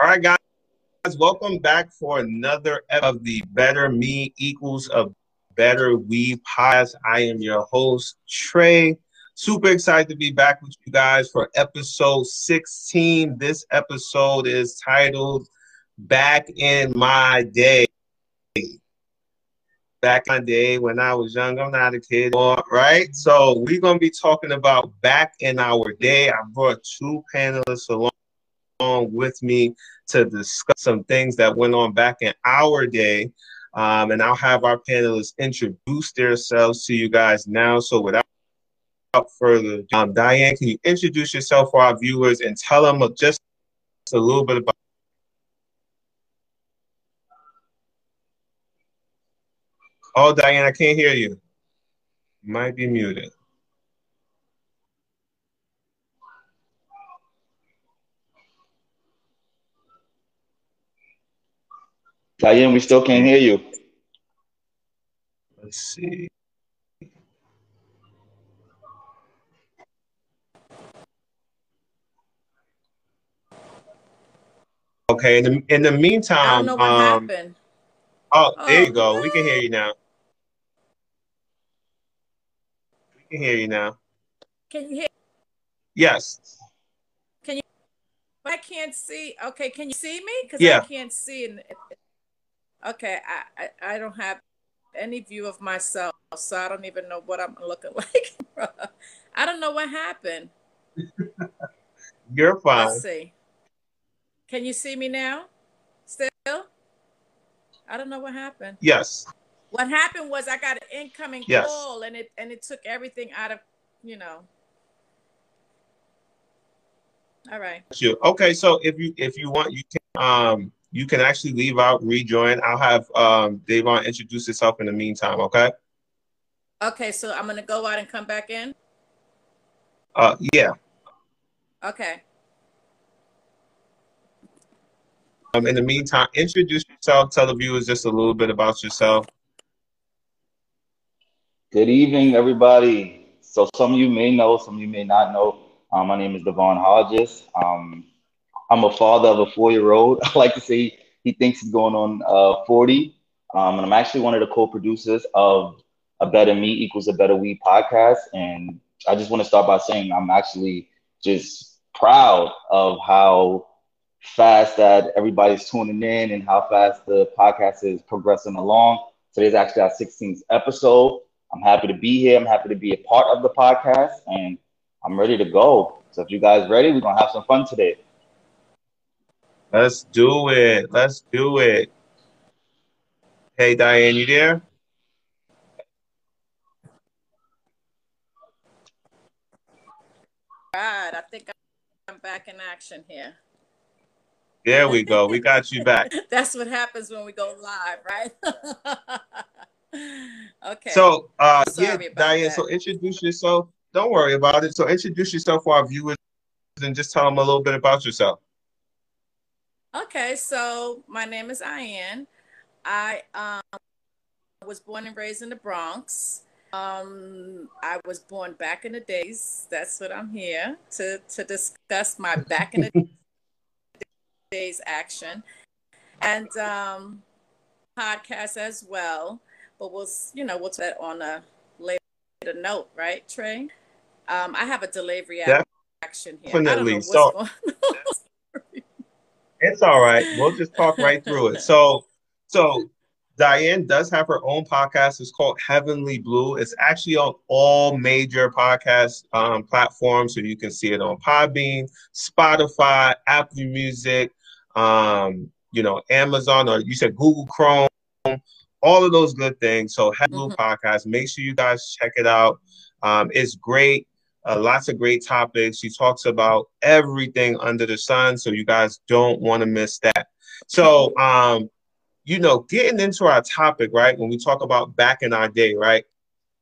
All right, guys, welcome back for another episode of the Better Me Equals of Better We Podcast. I am your host, Trey. Super excited to be back with you guys for episode 16. This episode is titled Back in My Day. Back in my day when I was young, I'm not a kid, right? So we're going to be talking about back in our day. I brought two panelists along with me to discuss some things that went on back in our day. And I'll have our panelists introduce themselves to you guys now. So without further ado, Diane, can you introduce yourself for our viewers and tell them just a little bit about Oh, Diane, I can't hear you. You might be muted. Diane, we still can't hear you. Let's see. Okay, in the meantime, I don't know what happened. Oh, there you go. We can hear you now. Can hear you now. Can you hear? Yes. Can you? I can't see. Okay. Can you see me? Because yeah. I can't see. Okay. I don't have any view of myself, so I don't even know what I'm looking like. I don't know what happened. You're fine. Let's see. Can you see me now? Still? I don't know what happened. Yes. What happened was I got an incoming call, and it took everything out of, you know. All right. Okay, so if you want, you can actually leave out, rejoin. I'll have Davon introduce himself in the meantime. Okay. Okay, so I'm gonna go out and come back in. Yeah. Okay. In the meantime, introduce yourself. Tell the viewers just a little bit about yourself. Good evening, everybody. So some of you may know, some of you may not know. My name is Devon Hodges. I'm a father of a 4-year-old. I like to say he thinks he's going on 40. And I'm actually one of the co-producers of A Better Me Equals a Better We podcast. And I just want to start by saying I'm actually just proud of how fast that everybody's tuning in and how fast the podcast is progressing along. Today's actually our 16th episode. I'm happy to be here. I'm happy to be a part of the podcast, and I'm ready to go. So if you guys are ready, we're going to have some fun today. Let's do it. Let's do it. Hey, Diane, you there? God, I think I'm back in action here. There we go. We got you back. That's what happens when we go live, right? Okay. So, Diane, so introduce yourself. Don't worry about it. So introduce yourself for our viewers and just tell them a little bit about yourself. Okay. So my name is Diane. I was born and raised in the Bronx. I was born back in the days. That's what I'm here to discuss, my back in the days action. And podcast as well. But we'll, you know, we'll put that on a later note, right, Trey? I have a delayed reaction here. Definitely. So it's all right. We'll just talk right through it. So Diane does have her own podcast. It's called Heavenly Blue. It's actually on all major podcast platforms. So you can see it on Podbean, Spotify, Apple Music, you know, Amazon, or you said Google Chrome. All of those good things. So Heavenly Blue Podcast, make sure you guys check it out. It's great. Lots of great topics. She talks about everything under the sun. So you guys don't want to miss that. So, you know, getting into our topic, right? When we talk about back in our day, right?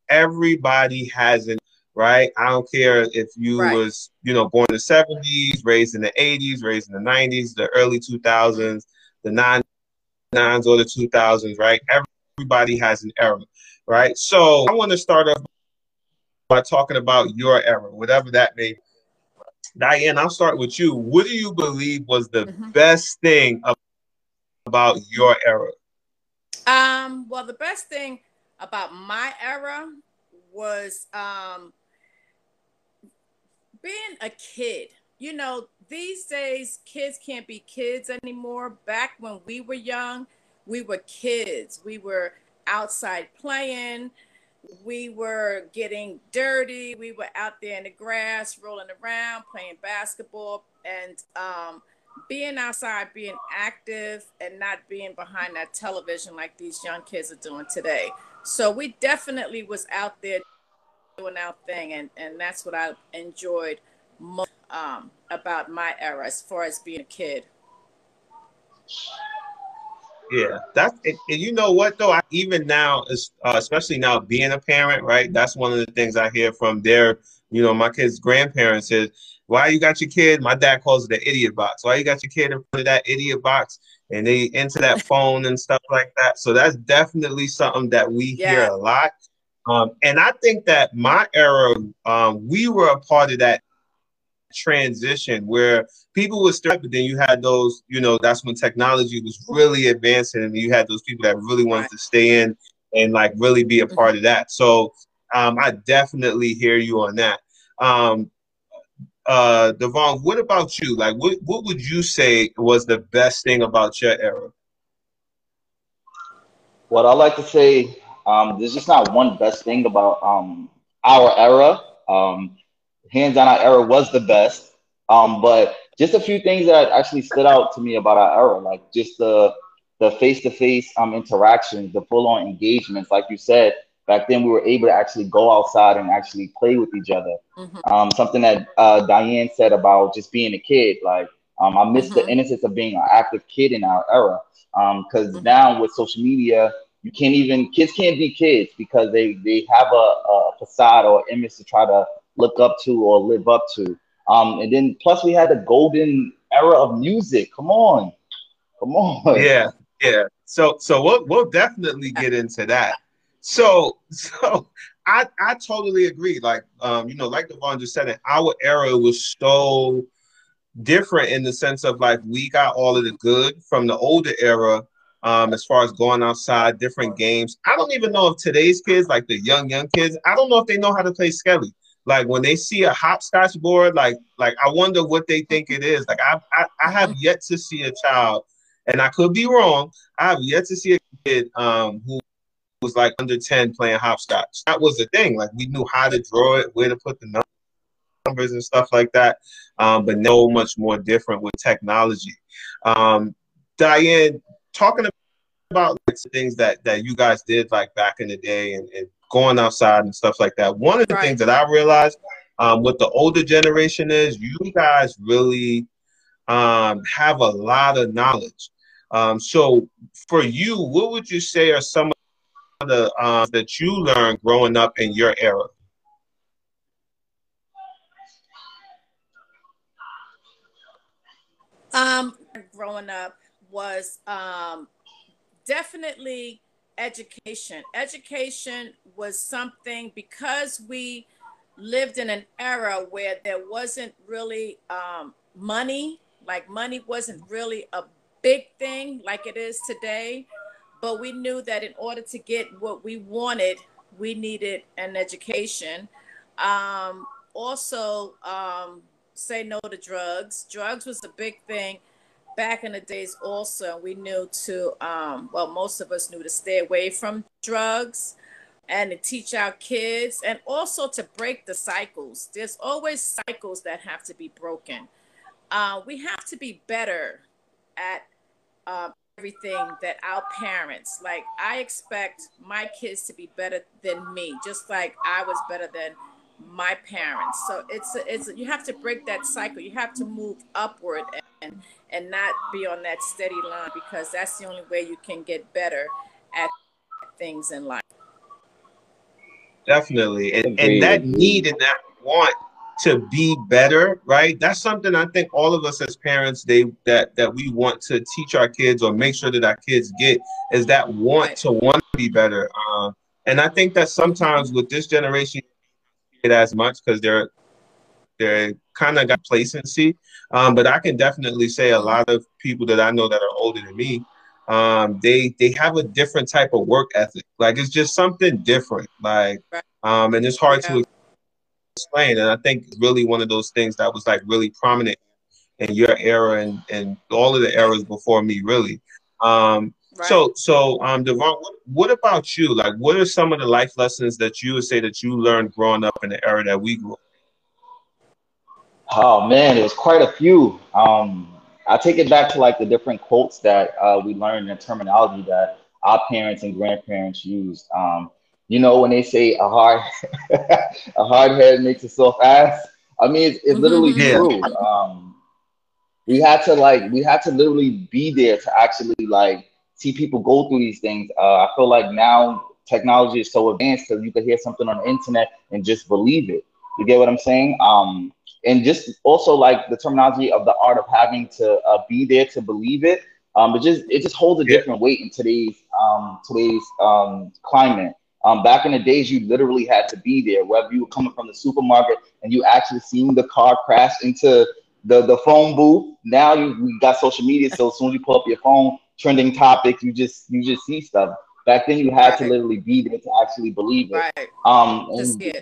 Everybody has it, right? I don't care if you was, you know, born in the 70s, raised in the 80s, raised in the 90s, the early 2000s, the 90s, or the 2000s, right? Everybody has an era, right? So I want to start off by talking about your era, whatever that may be. Diane, I'll start with you. What do you believe was the best thing about your era? Well, the best thing about my era was being a kid. You know, these days, kids can't be kids anymore. Back when we were young, we were kids. We were outside playing. We were getting dirty. We were out there in the grass, rolling around, playing basketball, and being outside, being active, and not being behind that television like these young kids are doing today. So we definitely was out there doing our thing, and that's what I enjoyed most about my era as far as being a kid. Yeah, that's it. And you know what, though, even now, especially now being a parent, right? That's one of the things I hear from their, you know, my kids' grandparents is, why you got your kid? My dad calls it the idiot box. Why you got your kid in front of that idiot box? And they into that phone and stuff like that. So that's definitely something that we hear a lot. And I think that my era, we were a part of that transition where people were starting, but then you had those, you know, that's when technology was really advancing, and you had those people that really wanted to stay in and like really be a part of that. So I definitely hear you on that. Devon, what about you? Like, what would you say was the best thing about your era? What I like to say, there's just not one best thing about our era. Hands down, our era was the best. But just a few things that actually stood out to me about our era, like just the face-to-face interactions, the full-on engagements. Like you said, back then we were able to actually go outside and actually play with each other. Something that Diane said about just being a kid, like I miss the innocence of being an active kid in our era. Because now with social media, you can't even, kids can't be kids because they have a facade or image to try to look up to or live up to. And then plus we had the golden era of music. Come on. Yeah. So we'll definitely get into that. So I totally agree. Like, you know, like Devon just said, our era was so different in the sense of like, we got all of the good from the older era, as far as going outside, different games. I don't even know if today's kids, like the young kids, I don't know if they know how to play Skelly. Like when they see a hopscotch board, like I wonder what they think it is. Like I have yet to see a child, and I could be wrong. I have yet to see a kid who was like under 10 playing hopscotch. That was the thing. Like we knew how to draw it, where to put the numbers and stuff like that. But no much more different with technology. Diane, talking about like things that you guys did like back in the day and going outside and stuff like that. One of the things that I realized with the older generation is you guys really have a lot of knowledge. So for you, what would you say are some of the that you learned growing up in your era? Growing up was definitely education. Education was something, because we lived in an era where there wasn't really money, like money wasn't really a big thing like it is today, but we knew that in order to get what we wanted, we needed an education. Also, say no to drugs. Drugs was a big thing back in the days also. We knew to, well, most of us knew to stay away from drugs and to teach our kids and also to break the cycles. There's always cycles that have to be broken. We have to be better at everything that our parents, like I expect my kids to be better than me, just like I was better than my parents. So it's you have to break that cycle. You have to move upward and not be on that steady line, because that's the only way you can get better at things in life. Definitely. And that need and that want to be better, right? That's something I think all of us as parents, that we want to teach our kids or make sure that our kids get, is that want to be better. And I think that sometimes with this generation, as much because they're kind of got complacency. But I can definitely say a lot of people that I know that are older than me, they have a different type of work ethic. Like, it's just something different. Like, and it's hard to explain. And I think it's really one of those things that was like really prominent in your era and all of the eras before me, really. So, Devon, what about you? Like, what are some of the life lessons that you would say that you learned growing up in the era that we grew up in? Oh man, there's quite a few. I take it back to like the different quotes that we learned and the terminology that our parents and grandparents used. You know, when they say a hard head makes a soft ass, I mean, it's literally true. We had to literally be there to actually like see people go through these things. I feel like now technology is so advanced that you can hear something on the internet and just believe it. You get what I'm saying? And just also like the terminology of the art of having to be there to believe it. It just holds a different weight in today's climate. Back in the days, you literally had to be there, whether you were coming from the supermarket and you actually seen the car crash into the phone booth. Now you got social media, so as soon as you pull up your phone, trending topics, you just see stuff. Back then, you had to literally be there to actually believe it.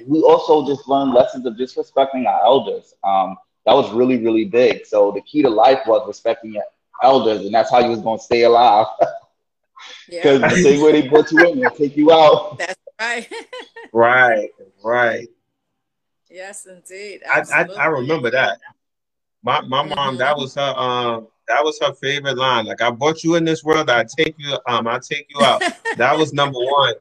We also just learned lessons of just respecting our elders. That was really, really big. So the key to life was respecting your elders, and that's how you was gonna stay alive. Because the same way they put you in, they'll take you out. That's right. right. Yes, indeed. I remember that. My mom, that was her favorite line. Like, I brought you in this world, I take you out. That was number one.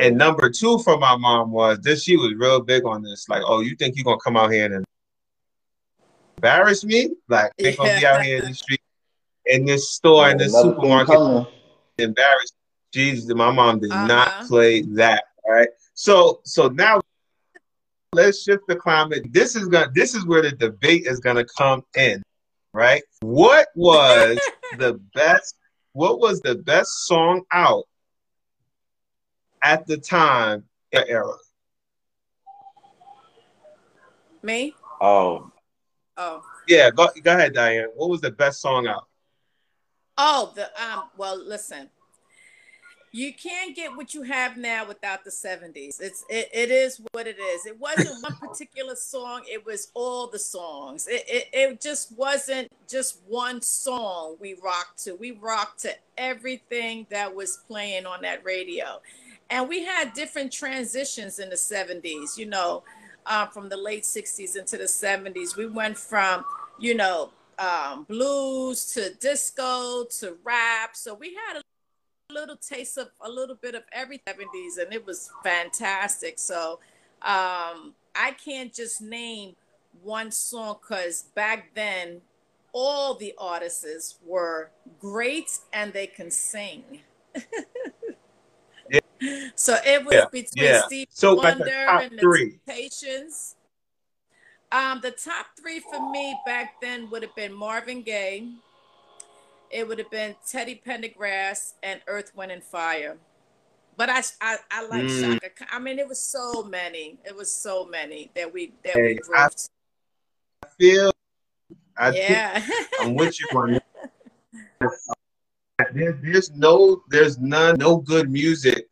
And number two for my mom was this. She was real big on this. Like, oh, you think you're gonna come out here and embarrass me? Like, they're gonna be out here in the street, in this store, in this supermarket, embarrassed. Jesus, my mom did not play that. All right. So now. Let's shift the climate. This is where the debate is gonna come in, right? What was the best song out at the time in the era? Me? Oh. Yeah, go ahead, Diane. What was the best song out? Oh, listen. You can't get what you have now without the 70s. It is what it is. It wasn't one particular song. It was all the songs. It just wasn't just one song we rocked to. We rocked to everything that was playing on that radio. And we had different transitions in the 70s, you know, from the late 60s into the 70s. We went from, you know, blues to disco to rap. So we had a little taste of a little bit of every 70s, and it was fantastic. So I can't just name one song, because back then all the artists were great and they can sing. So it was between Stevie Wonder and the Temptations. The top three for me back then would have been Marvin Gaye. It would have been Teddy Pendergrass and Earth, Wind, and Fire. But I like Shaka Khan. I mean, it was so many. That we drove to. I'm with you on that. There's no good music.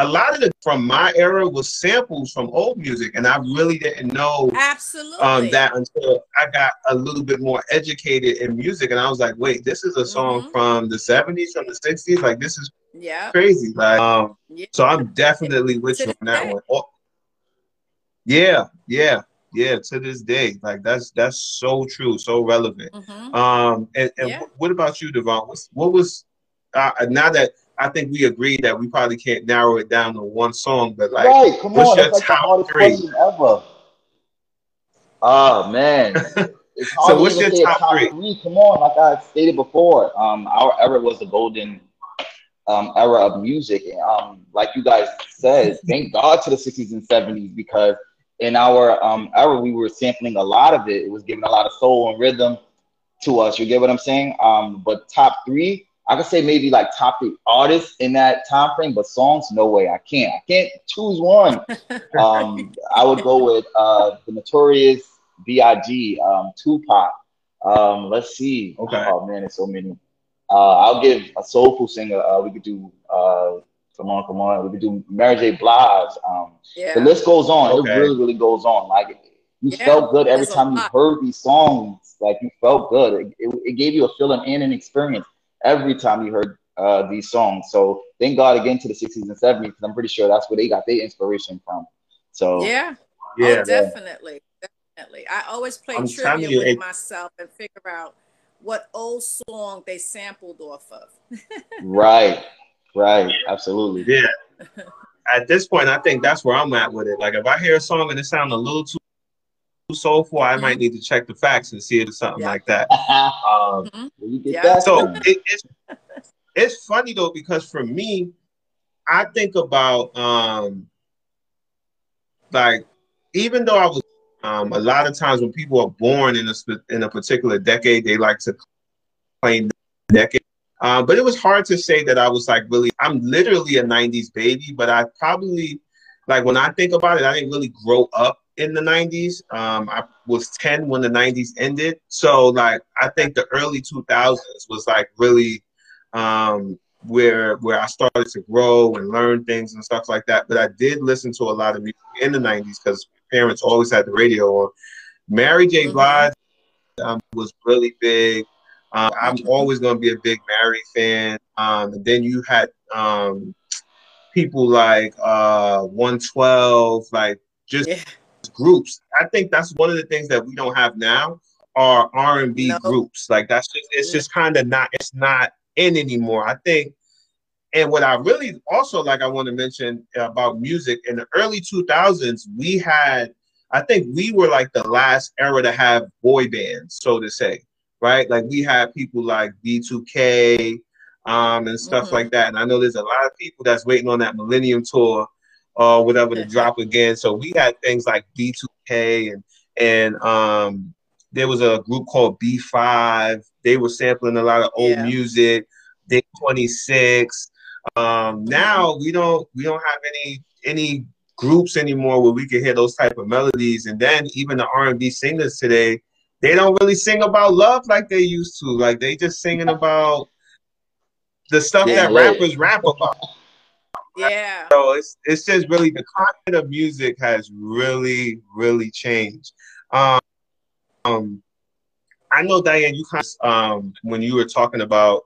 A lot of it from my era was samples from old music, and I really didn't know that until I got a little bit more educated in music, and I was like, wait, this is a song from the 70s, from the 60s? Like, this is crazy. Like, so I'm definitely with you on that one. Oh, yeah, to this day. Like, that's so true, so relevant. What about you, Devon? What was, now that I think we agreed that we probably can't narrow it down to one song, but like, what's your top three? Oh man! So what's your top three? Come on, like I stated before, our era was the golden era of music. Like you guys said, thank God to the 60s and 70s, because in our era we were sampling a lot of it. It was giving a lot of soul and rhythm to us. You get what I'm saying? But top three. I could say maybe like top 3 artists in that time frame, but songs, no way. I can't choose one. I would go with the Notorious B.I.G., Tupac. Let's see. Okay. Oh man, there's so many. I'll give a soulful singer. We could do come on. We could do Mary J. Blige. Yeah. The list goes on. Okay. It really, really goes on. Like you felt good every time you heard these songs. Like you felt good. It gave you a feeling and an experience every time you heard these songs. So thank God again to the 60s and 70s, because I'm pretty sure that's where they got their inspiration from. So yeah, oh, definitely. I always play trivia with myself and figure out what old song they sampled off of. Right, absolutely. Yeah. At this point, I think that's where I'm at with it. Like if I hear a song and it sounds a little too soulful, I might need to check the facts and see if it's something like that. So it's funny though, because for me, I think about like even though I was a lot of times when people are born in a particular decade, they like to claim the decade. But it was hard to say that I was like really, I'm literally a 90s baby, but I probably, like when I think about it, I didn't really grow up in the 90s. I was 10 when the 90s ended. So like, I think the early 2000s was like really where I started to grow and learn things and stuff like that. But I did listen to a lot of music in the 90s because parents always had the radio on. Mary J. Blige was really big. I'm always going to be a big Mary fan. And then you had people like 112, like just groups. I think that's one of the things that we don't have now are R&B groups. Like that's just, it's just kind of not, it's not in anymore, I think. And what I really also like, I want to mention about music in the early 2000s, we had, I think we were like the last era to have boy bands, so to say, right? Like we had people like B2K and stuff like that. And I know there's a lot of people that's waiting on that Millennium Tour or whatever to drop again. So we had things like B2K and there was a group called B5. They were sampling a lot of old music. Day 26. Now we don't have any groups anymore where we can hear those type of melodies. And then even the R&B singers today, they don't really sing about love like they used to. Like they just singing about the stuff that rappers rap about. Yeah. So it's just really the content of music has really, really changed. I know, Diane, you kind of, when you were talking about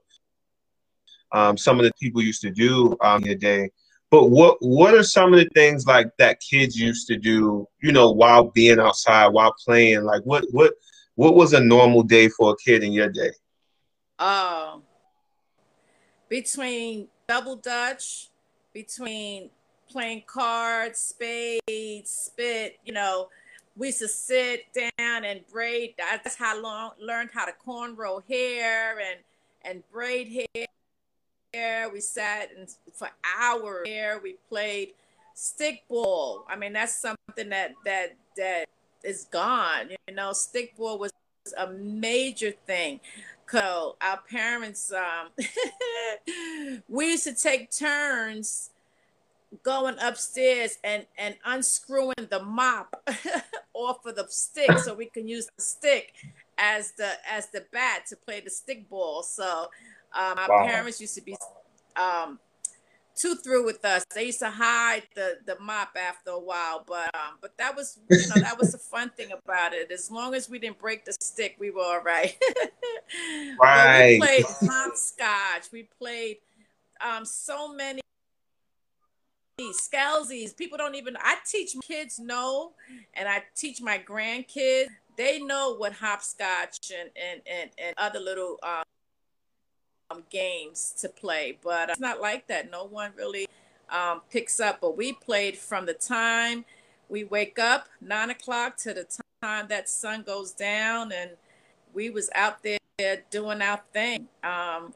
some of the people used to do in the day, but what are some of the things like that kids used to do, you know, while being outside, while playing? Like what was a normal day for a kid in your day? Between double dutch, between playing cards, spades, spit, you know, we used to sit down and braid. That's how I learned how to cornrow hair and braid hair. We sat and for hours there. We played stickball. I mean, that's something that is gone. You know, stickball was a major thing. So our parents, we used to take turns going upstairs and unscrewing the mop off of the stick so we can use the stick as the bat to play the stickball. So. My parents used to be too through with us. They used to hide the mop after a while, but that was, you know, that was the fun thing about it. As long as we didn't break the stick, we were all right. Right. But we played hopscotch. We played so many scalzies. People don't even. I teach kids know, and I teach my grandkids. They know what hopscotch and other little. Games to play, but it's not like that. No one really picks up, but we played from the time we wake up 9 o'clock to the time that sun goes down, and we was out there doing our thing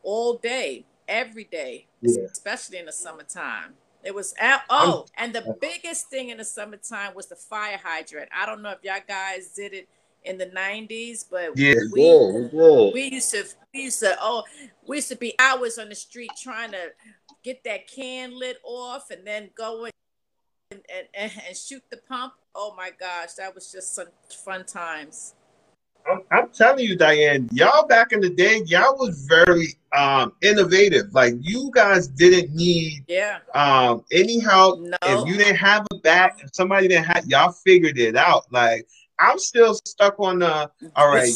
all day, every day, especially in the summertime. It was and the biggest thing in the summertime was the fire hydrant. I don't know if y'all guys did it in the 90s, but yeah, we used to be hours on the street trying to get that can lid off and then go and shoot the pump. Oh my gosh, that was just some fun times. I'm telling you, Diane, y'all back in the day, y'all was very innovative. Like, you guys didn't need any help. No. If you didn't have a bat, if somebody didn't have, y'all figured it out. Like, I'm still stuck on the, all right,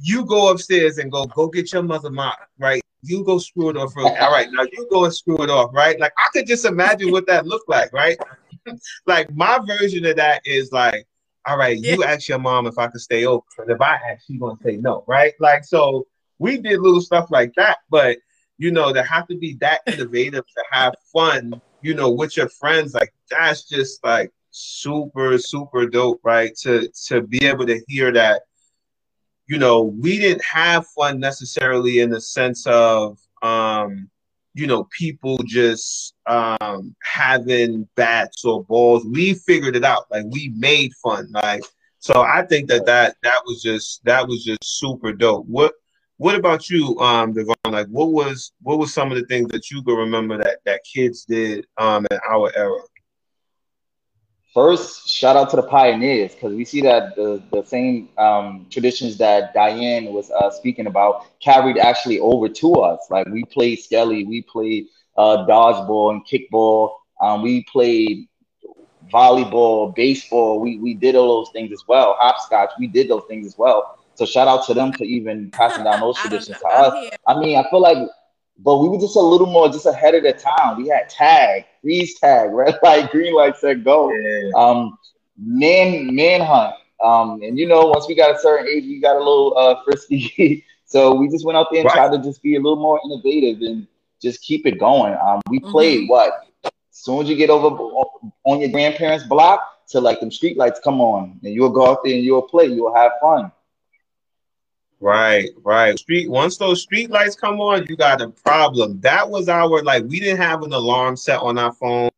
you go upstairs and go get your mother mop, right? You go screw it off. All right, now you go and screw it off, right? Like, I could just imagine what that looked like, right? Like, my version of that is like, all right, you ask your mom if I could stay over. And if I ask, she's going to say no, right? Like, so we did little stuff like that. But, you know, to have to be that innovative, to have fun, you know, with your friends, like, that's just, like, super, super dope, right? To be able to hear that, you know, we didn't have fun necessarily in the sense of, you know, people just having bats or balls. We figured it out. Like, we made fun. Like, so I think that was just super dope. What about you, Devon? Like, what was some of the things that you can remember that kids did in our era? First, shout out to the pioneers, because we see that the same traditions that Diane was speaking about carried actually over to us. Like, we played skelly, we played dodgeball and kickball, we played volleyball, baseball. We did all those things as well. Hopscotch, we did those things as well. So shout out to them for even passing down those traditions to us. Here. I mean, I feel like, but we were just a little more just ahead of the time. We had tag, freeze tag, red light, green light, set, go. Yeah. Manhunt. And you know, once we got a certain age, we got a little frisky. So we just went out there and tried to just be a little more innovative and just keep it going. We played as soon as you get over on your grandparents' block till like them street lights come on, and you'll go out there and you'll play, you'll have fun. Right, right. Once those street lights come on, you got a problem. That was our, like, we didn't have an alarm set on our phone.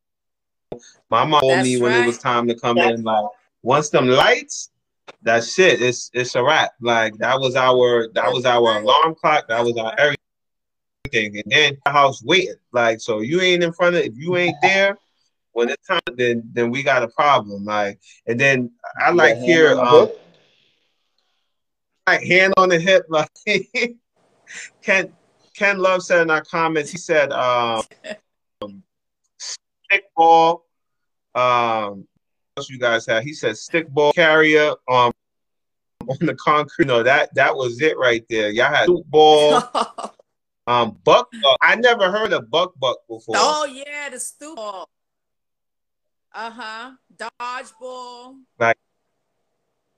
My mom told me when it was time to come in, like, once them lights, that's it. It's a wrap. Like, that was our alarm clock. That was our everything. And then the house waiting. Like, so you ain't in front of, if you ain't there when it's time, then we got a problem. Like, and then I like here. Like, hand on the hip, like Ken Love said in our comments, he said stickball. What else you guys had? He said stickball carrier on the concrete. No, that was it right there. Y'all had stickball. Buck. I never heard of buck before. Oh yeah, the stickball. Dodgeball. Like,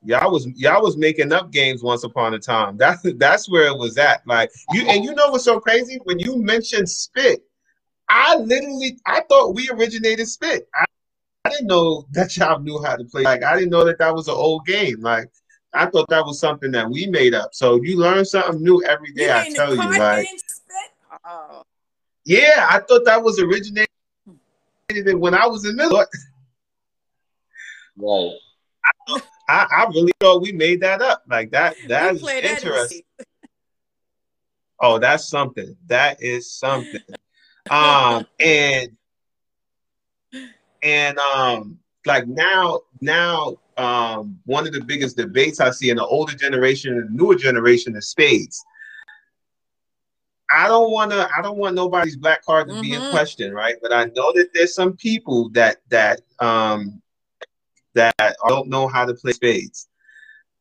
y'all was making up games once upon a time. That's where it was at. Like, you, and you know what's so crazy? When you mentioned spit, I thought we originated spit. I didn't know that y'all knew how to play. Like, I didn't know that was an old game. Like, I thought that was something that we made up. So you learn something new every day. I tell you, like, oh. Yeah, I thought that was originated when I was in middle. Right. I really thought we made that up. Like, that is interesting. Oh, that's something. That is something. Like now, one of the biggest debates I see in the older generation and the newer generation is spades. I don't want nobody's black card to be in question, right? But I know that there's some people that don't know how to play spades.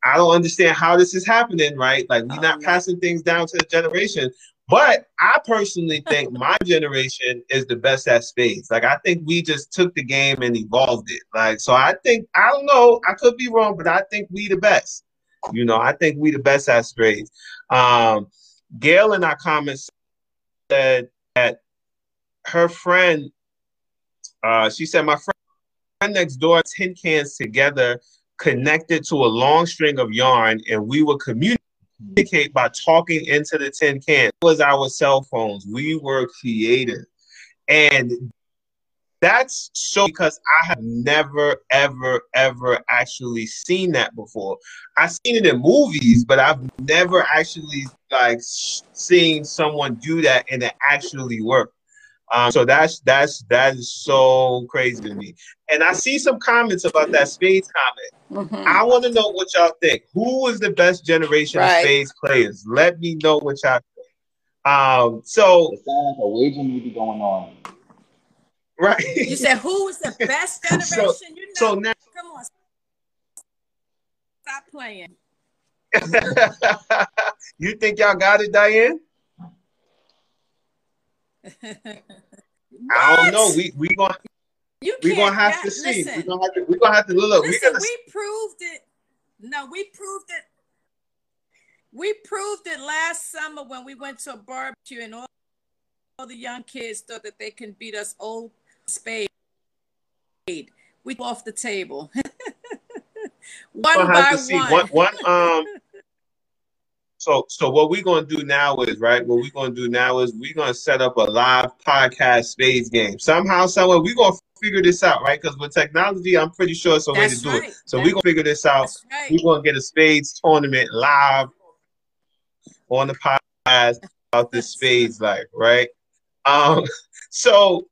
I don't understand how this is happening, right? Like, we're not passing things down to the generation. But I personally think my generation is the best at spades. Like, I think we just took the game and evolved it. Like, so I think, I don't know, I could be wrong, but I think we the best. You know, I think we the best at spades. Gail in our comments said that her friend, she said, my friend next door, tin cans together, connected to a long string of yarn, and we would communicate by talking into the tin can. It was our cell phones. We were creative, and That's so, because I have never, ever actually seen that before. I've seen it in movies, but I've never actually like seen someone do that and it actually work. So that is so crazy to me. And I see some comments about that spades comment. Mm-hmm. I want to know what y'all think. Who was the best generation of spades players? Let me know what y'all think. So it sounds like a wager movie going on. Right. You said who was the best generation? So, you know, so now, come on, stop playing. You think y'all got it, Diane? I don't know. We're gonna have to see. We're gonna have to look. Listen, we proved it. No, we proved it. We proved it last summer when we went to a barbecue and all the young kids thought that they can beat us old spade. We go off the table. One by one. So what we're gonna do now is we're gonna set up a live podcast spades game. Somehow, somewhere, we're gonna figure this out, right? Because with technology, I'm pretty sure it's a way to do it. So we're gonna figure this out. Right. We're gonna get a spades tournament live on the podcast about this spades life, right? So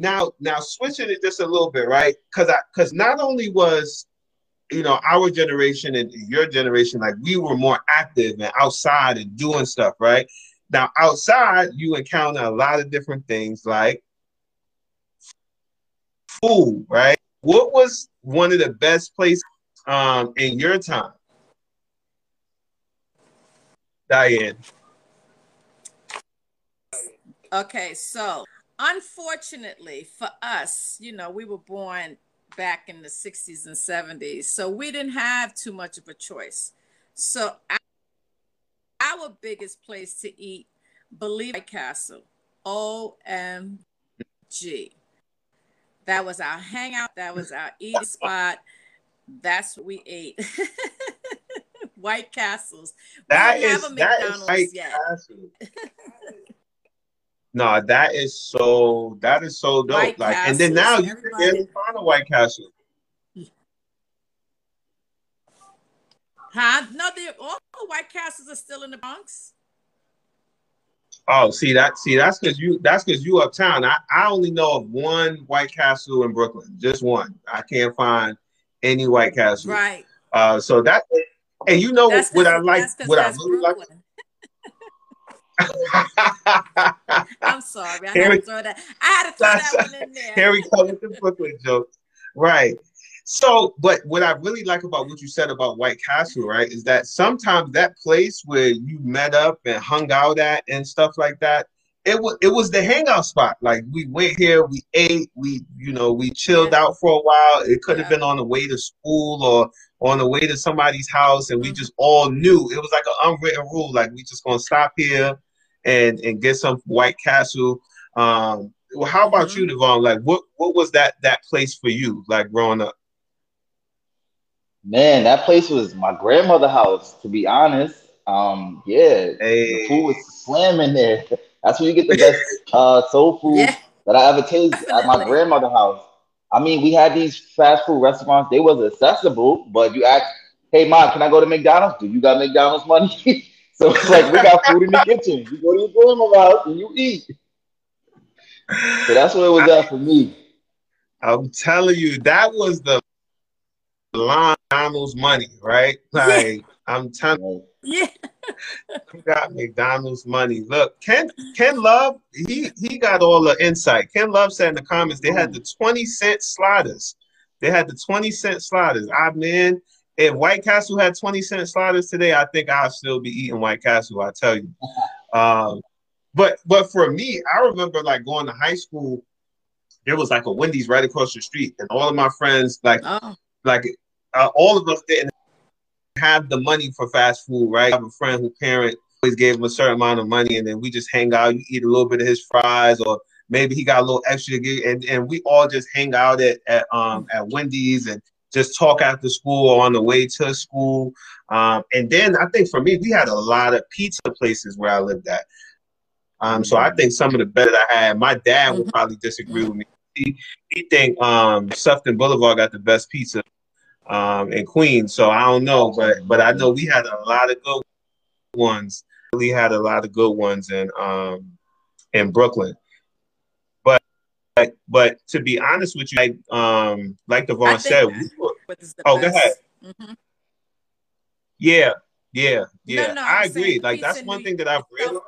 now switching it just a little bit, right? Because not only was our generation and your generation, like we were more active and outside and doing stuff, right? Now, outside, you encounter a lot of different things like food, right? What was one of the best places in your time? Diane. Okay, so unfortunately for us, we were born back in the 60s and 70s. So we didn't have too much of a choice. So our biggest place to eat, believe it, Castle. OMG. That was our hangout. That was our eating spot. That's what we ate. White Castles. That is, have a McDonald's that is yet. Castle. No, that is so dope. White like, Castles, and then now you can get in front of White Castle. Huh? No, all the White Castles are still in the Bronx. Oh, that's because you uptown. I only know of one White Castle in Brooklyn, just one. I can't find any White Castle. Right. So that, and what I really like. I'm sorry, I had to throw that one in there. Harry comes with the Brooklyn joke, right? So, but what I really like about what you said about White Castle, right, is that sometimes that place where you met up and hung out at and stuff like that, it was the hangout spot. Like we went here, we ate, we chilled out for a while. It could have been on the way to school or on the way to somebody's house, and we just all knew it was like an unwritten rule. Like we just gonna stop here and get some White Castle. Well, how about you, Devon? Like, what was that place for you, like, growing up? Man, that place was my grandmother's house, to be honest. The food was slamming there. That's where you get the best soul food that I ever tasted at my grandmother's house. I mean, we had these fast food restaurants. They was accessible, but you ask, hey, Mom, can I go to McDonald's? Do you got McDonald's money? So it's like, we got food in the kitchen. You go to your grandma's house and you eat. So that's what it was at for me. I'm telling you, that was the McDonald's money, right? Like, I'm telling you. Yeah. You got McDonald's money. Look, Ken Love, he got all the insight. Ken Love said in the comments, they had the 20-cent sliders. If White Castle had 20-cent sliders today, I think I'll still be eating White Castle, I tell you. But for me, I remember like going to high school, there was like a Wendy's right across the street, and all of my friends, all of us didn't have the money for fast food, right? I have a friend whose parent always gave him a certain amount of money, and then we just hang out. You eat a little bit of his fries, or maybe he got a little extra to give, and we all just hang out at Wendy's and just talk after school or on the way to school. And then I think for me, we had a lot of pizza places where I lived at. So I think some of the better I had, my dad would probably disagree with me. he think Sufton Boulevard got the best pizza in Queens. So I don't know, but I know we had a lot of good ones. We had a lot of good ones in Brooklyn. But to be honest with you, like Devon said, go ahead. Mm-hmm. Yeah. No, I agree. Like that's one thing that I've realized.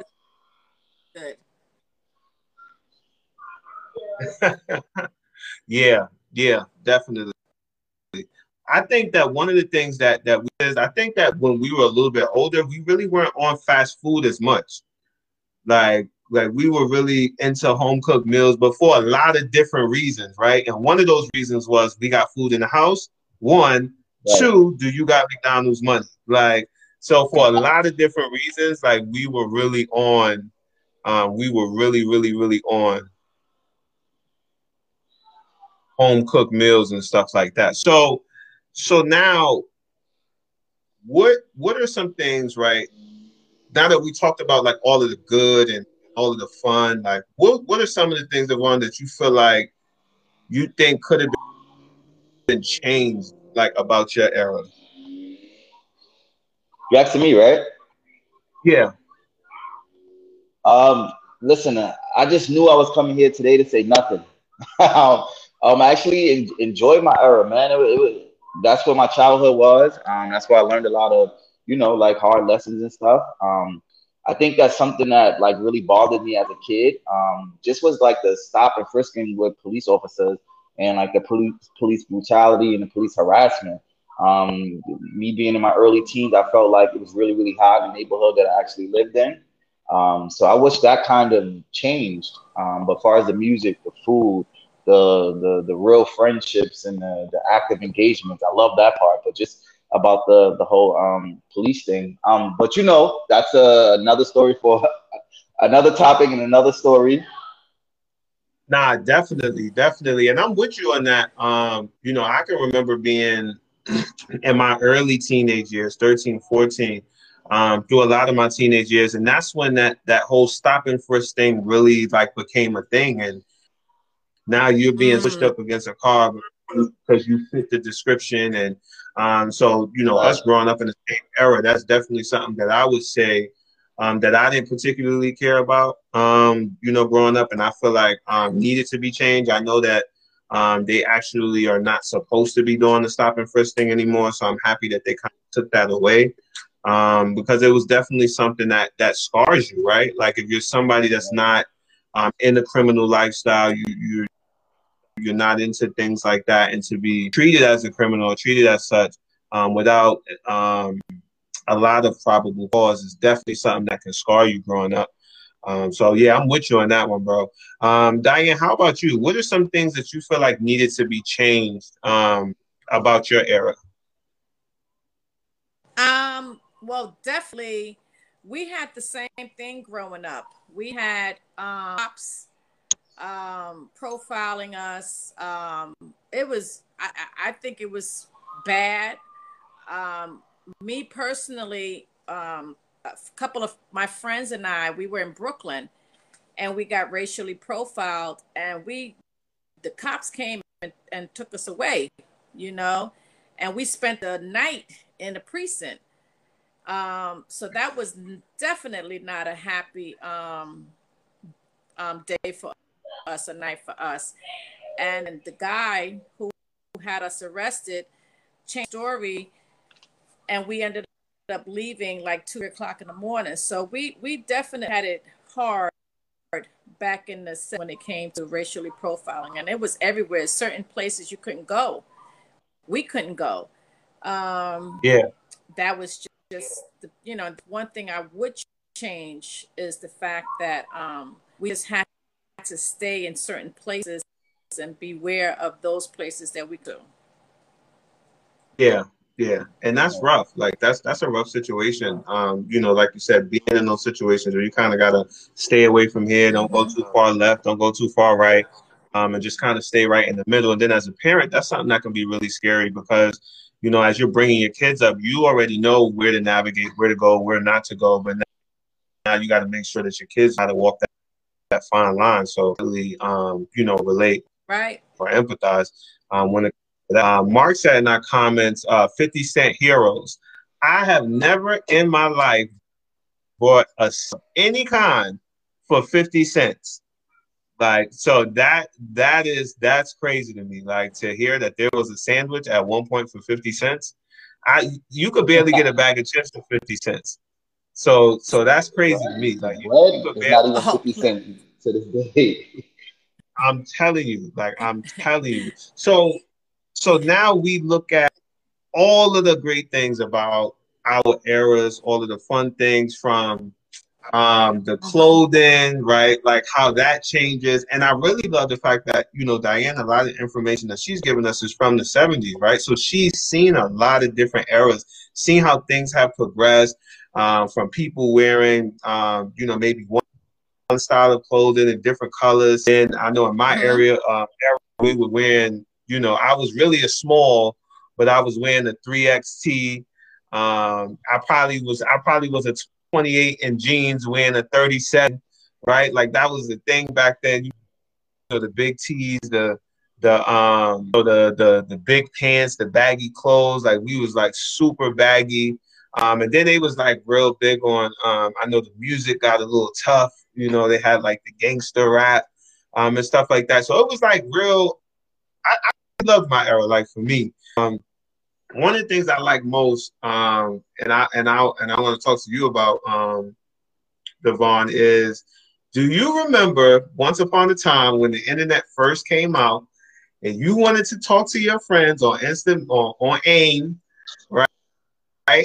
Yeah, definitely. I think that one of the things I think that when we were a little bit older, we really weren't on fast food as much. Like we were really into home cooked meals, but for a lot of different reasons, right? And one of those reasons was we got food in the house. One, right. Two, do you got McDonald's money? Like, so for a lot of different reasons, like we were really on, really on home cooked meals and stuff like that. So now, what are some things, right? Now that we talked about like all of the good and all of the fun, like what are some of the things, Devon, that you feel like you think could have been changed, like about your era? You're asking me, right? Yeah. Listen, I just knew I was coming here today to say nothing. I actually enjoyed my era, man. It was that's what my childhood was. That's where I learned a lot of, like hard lessons and stuff. I think that's something that like really bothered me as a kid. Just was like the stop and frisking with police officers and like the police brutality and the police harassment. Me being in my early teens, I felt like it was really, really hot in the neighborhood that I actually lived in. So I wish that kind of changed. But as far as the music, the food, the real friendships and the active engagements, I love that part. But just about the whole police thing. But that's another story for another topic and another story. Nah, definitely. And I'm with you on that. I can remember being in my early teenage years, 13, 14, through a lot of my teenage years. And that's when that whole stop and frisk thing really like became a thing. And now you're being pushed up against a car because you fit the description. And us growing up in the same era, that's definitely something that I would say that I didn't particularly care about, growing up. And I feel like needed to be changed. I know that they actually are not supposed to be doing the stop and frisk thing anymore. So I'm happy that they kind of took that away because it was definitely something that scars you, right? Like if you're somebody that's not in the criminal lifestyle, you're not into things like that, and to be treated as a criminal, treated as such, without a lot of probable cause is definitely something that can scar you growing up. So yeah, I'm with you on that one, bro. Diane, how about you? What are some things that you feel like needed to be changed about your era? Well, definitely, we had the same thing growing up. We had cops profiling us. I think it was bad. Me personally, a couple of my friends and I, we were in Brooklyn and we got racially profiled, and the cops came and took us away, and we spent the night in the precinct. So that was definitely not a happy day for us, a night for us. And the guy who had us arrested changed the story, and we ended up leaving like 2 o'clock in the morning. So we definitely had it hard back in the 70s when it came to racially profiling, and it was everywhere. Certain places you couldn't go, we couldn't go. That was just one thing I would change is the fact that we just had to stay in certain places and beware of those places that we go. Yeah. And that's rough. Like that's a rough situation. Like you said, being in those situations where you kind of got to stay away from here. Don't go too far left. Don't go too far right. And just kind of stay right in the middle. And then as a parent, that's something that can be really scary because, as you're bringing your kids up, you already know where to navigate, where to go, where not to go. But now you got to make sure that your kids know how to walk that fine line. So really, relate right? Or empathize. Mark said in our comments, 50 Cent Heroes. I have never in my life bought any kind for 50 cents. Like, so that's crazy to me. Like, to hear that there was a sandwich at one point for 50 cents. You could barely get a bag of chips for 50 cents. So that's crazy to me. Like, you could barely get 50 cents to this day. I'm telling you. So now we look at all of the great things about our eras, all of the fun things from the clothing, right? Like how that changes. And I really love the fact that, you know, Diane, a lot of information that she's given us is from the 70s, right? So she's seen a lot of different eras, seen how things have progressed from people wearing, you know, maybe one style of clothing in different colors. And I know in my area, we were wearing, you know, I was really a small, but I was wearing a 3XT. I probably was a 28 in jeans wearing a 37, right? Like that was the thing back then. You know, the big tees, the big pants, the baggy clothes. Like we was like super baggy. And then they was like real big on, I know the music got a little tough, you know, they had like the gangster rap, and stuff like that. So it was like real, I love my era. Like for me, one of the things I like most, and I want to talk to you about, Devon, is do you remember once upon a time when the internet first came out and you wanted to talk to your friends on instant on AIM, right?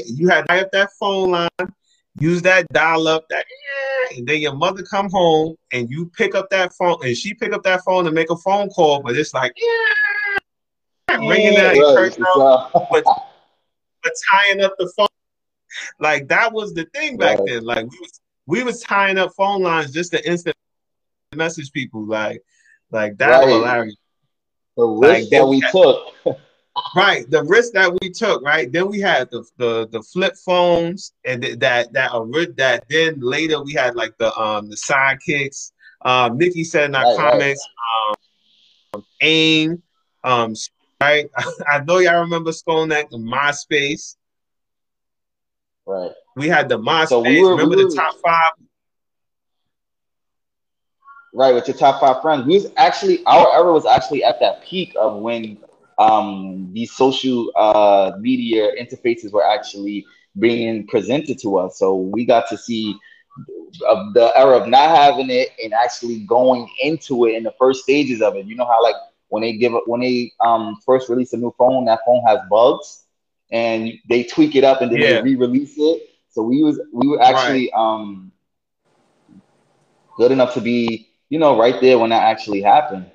You had to have that phone line, use that dial up, and then your mother come home and you pick up that phone and she pick up that phone to make a phone call, but it's like, ringing that church bell, but tying up the phone, like that was the thing back then. Like we was tying up phone lines just to instant message people. Like that was hilarious. The risk that we took. Right, the risk that we took. Right, then we had the flip phones, and that then later we had like the sidekicks. Nikki said in our comments, AIM. Right, I know y'all remember Skolnick and MySpace. Right, we had the MySpace. So remember the top five? Right, with your top five friends. We was actually, our era was actually at that peak of when these social media interfaces were actually being presented to us. So we got to see the era of not having it and actually going into it in the first stages of it. You know how like, when they first release a new phone, that phone has bugs, and they tweak it up and then they re-release it. So we were actually good enough to be, you know, right there when that actually happened.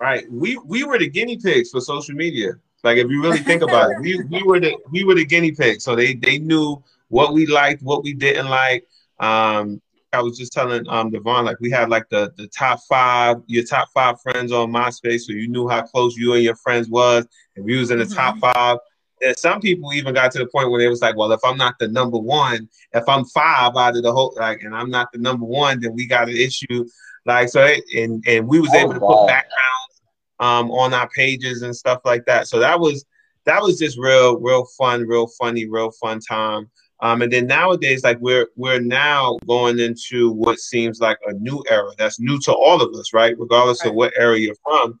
Right, we were the guinea pigs for social media. Like if you really think about it, we were the guinea pigs. So they knew what we liked, what we didn't like. I was just telling Devon, like we had like the your top five friends on MySpace, so you knew how close you and your friends was, and we was in the top five. And some people even got to the point where they was like, well, if I'm not the number one, if I'm five out of the whole, like, and I'm not the number one, then we got an issue. Like, so and we was able to put backgrounds on our pages and stuff like that. So that was just real fun time. And then nowadays, like we're now going into what seems like a new era that's new to all of us, right? Regardless of what area you're from.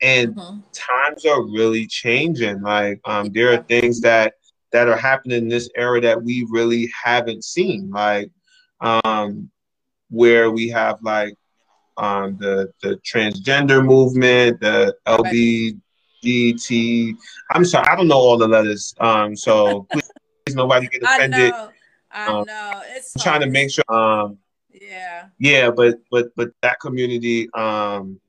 And times are really changing. Like there are things that are happening in this era that we really haven't seen. Like where we have like the transgender movement, the LGBT. I'm sorry, I don't know all the letters. So please. Nobody get offended. I know. It's trying to make sure. But that community,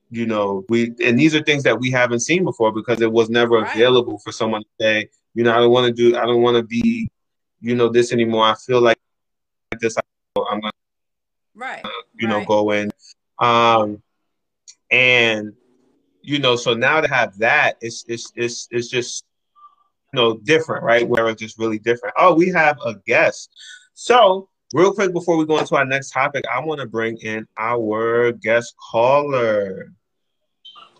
you know, these are things that we haven't seen before because it was never available for someone to say, you know, I don't want to be, you know, this anymore. I feel like this. I'm gonna, you know, go in, and you know, so now to have that, it's just. No, different, right? Where it's just really different. Oh, we have a guest. So real quick before we go into our next topic, I want to bring in our guest caller.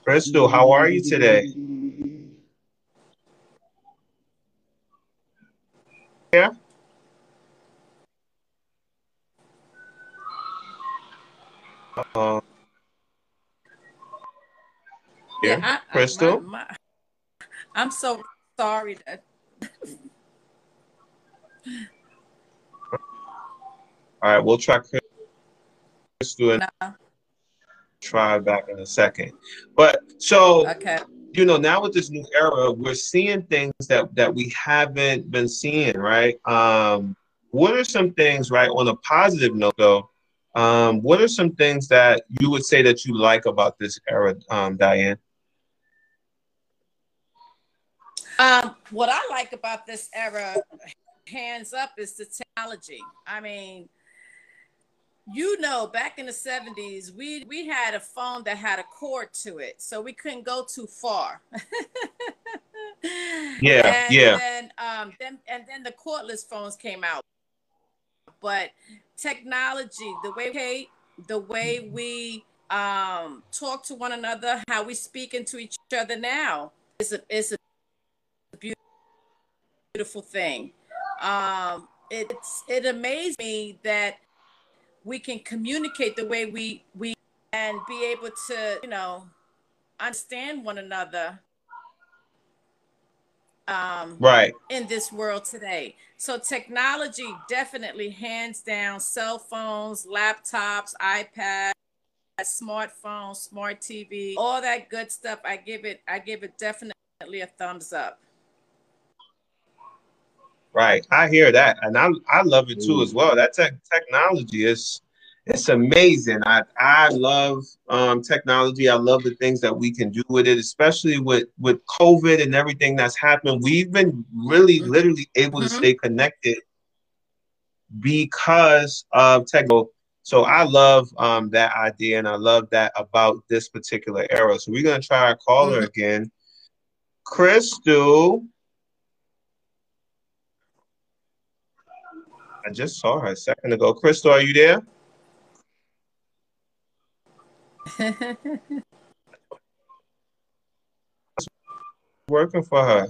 Crystal, how are you today? Yeah. Crystal. I'm so sorry. All right, we'll try Crystal and try back in a second. But so, okay. You know, now with this new era, we're seeing things that we haven't been seeing, right? What are some things, right, on a positive note, though, what are some things that you would say that you like about this era, Diane? What I like about this era, hands up, is the technology. I mean, you know, back in the 70s, we had a phone that had a cord to it, so we couldn't go too far. Yeah. Then the cordless phones came out. But technology, the way we talk to one another, how we speaking to each other now, is a beautiful thing. It amazed me that we can communicate the way we and be able to, you know, understand one another right in this world today. So technology, definitely, hands down, cell phones, laptops, iPads, smartphones, smart TV, all that good stuff. I give it definitely a thumbs up. Right, I hear that, and I love it too as well. That technology it's amazing. I love technology. I love the things that we can do with it, especially with COVID and everything that's happened. We've been really literally able to stay connected because of technology. So I love that idea, and I love that about this particular era. So we're gonna try our caller again, Crystal. I just saw her a second ago. Crystal, are you there? It's working for her.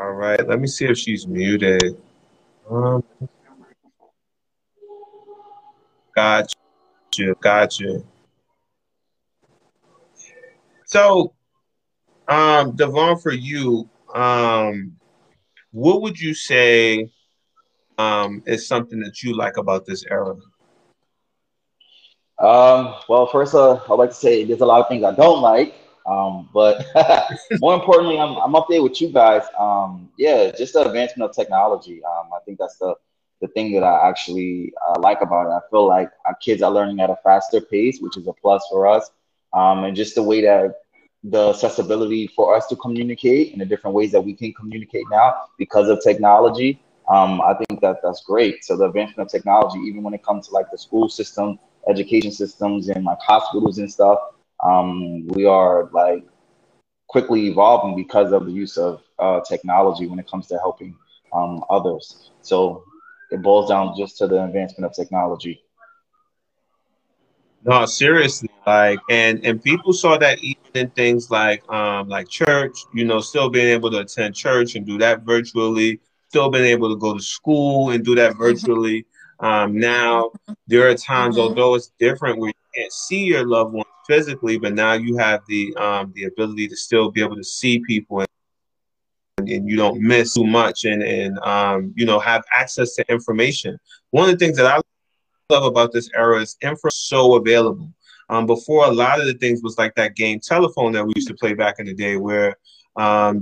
All right, let me see if she's muted. Gotcha. So, Devon, for you, what would you say is something that you like about this era? Well, first, I'd like to say there's a lot of things I don't like, but more importantly, I'm up there with you guys. Yeah, just the advancement of technology. I think that's the thing that I actually like about it. I feel like our kids are learning at a faster pace, which is a plus for us, and just the way that the accessibility for us to communicate in the different ways that we can communicate now because of technology. I think that's great. So the advancement of technology, even when it comes to like the school system, education systems, and like hospitals and stuff, we are like quickly evolving because of the use of technology when it comes to helping others. So it boils down just to the advancement of technology. No, seriously, like, and people saw that even in things like church, you know, still being able to attend church and do that virtually, still being able to go to school and do that virtually. Now there are times, although it's different, where you can't see your loved ones physically, but now you have the ability to still be able to see people and you don't miss too much and you know, have access to information. One of the things that I love about this era is info so available. Before, a lot of the things was like that game telephone that we used to play back in the day, where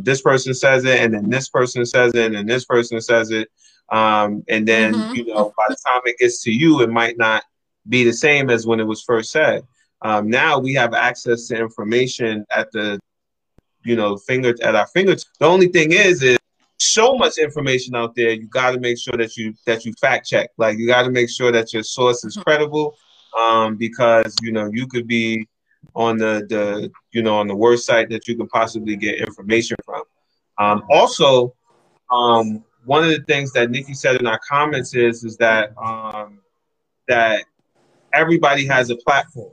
this person says it, and then this person says it, and then this person says it, and then you know, by the time it gets to you, it might not be the same as when it was first said. Now we have access to information at the, you know, at our fingers. The only thing is so much information out there. You got to make sure that you fact check. Like, you got to make sure that your source is credible, because, you know, you could be on the you know, on the worst site that you could possibly get information from. Also, one of the things that Nikki said in our comments is that everybody has a platform.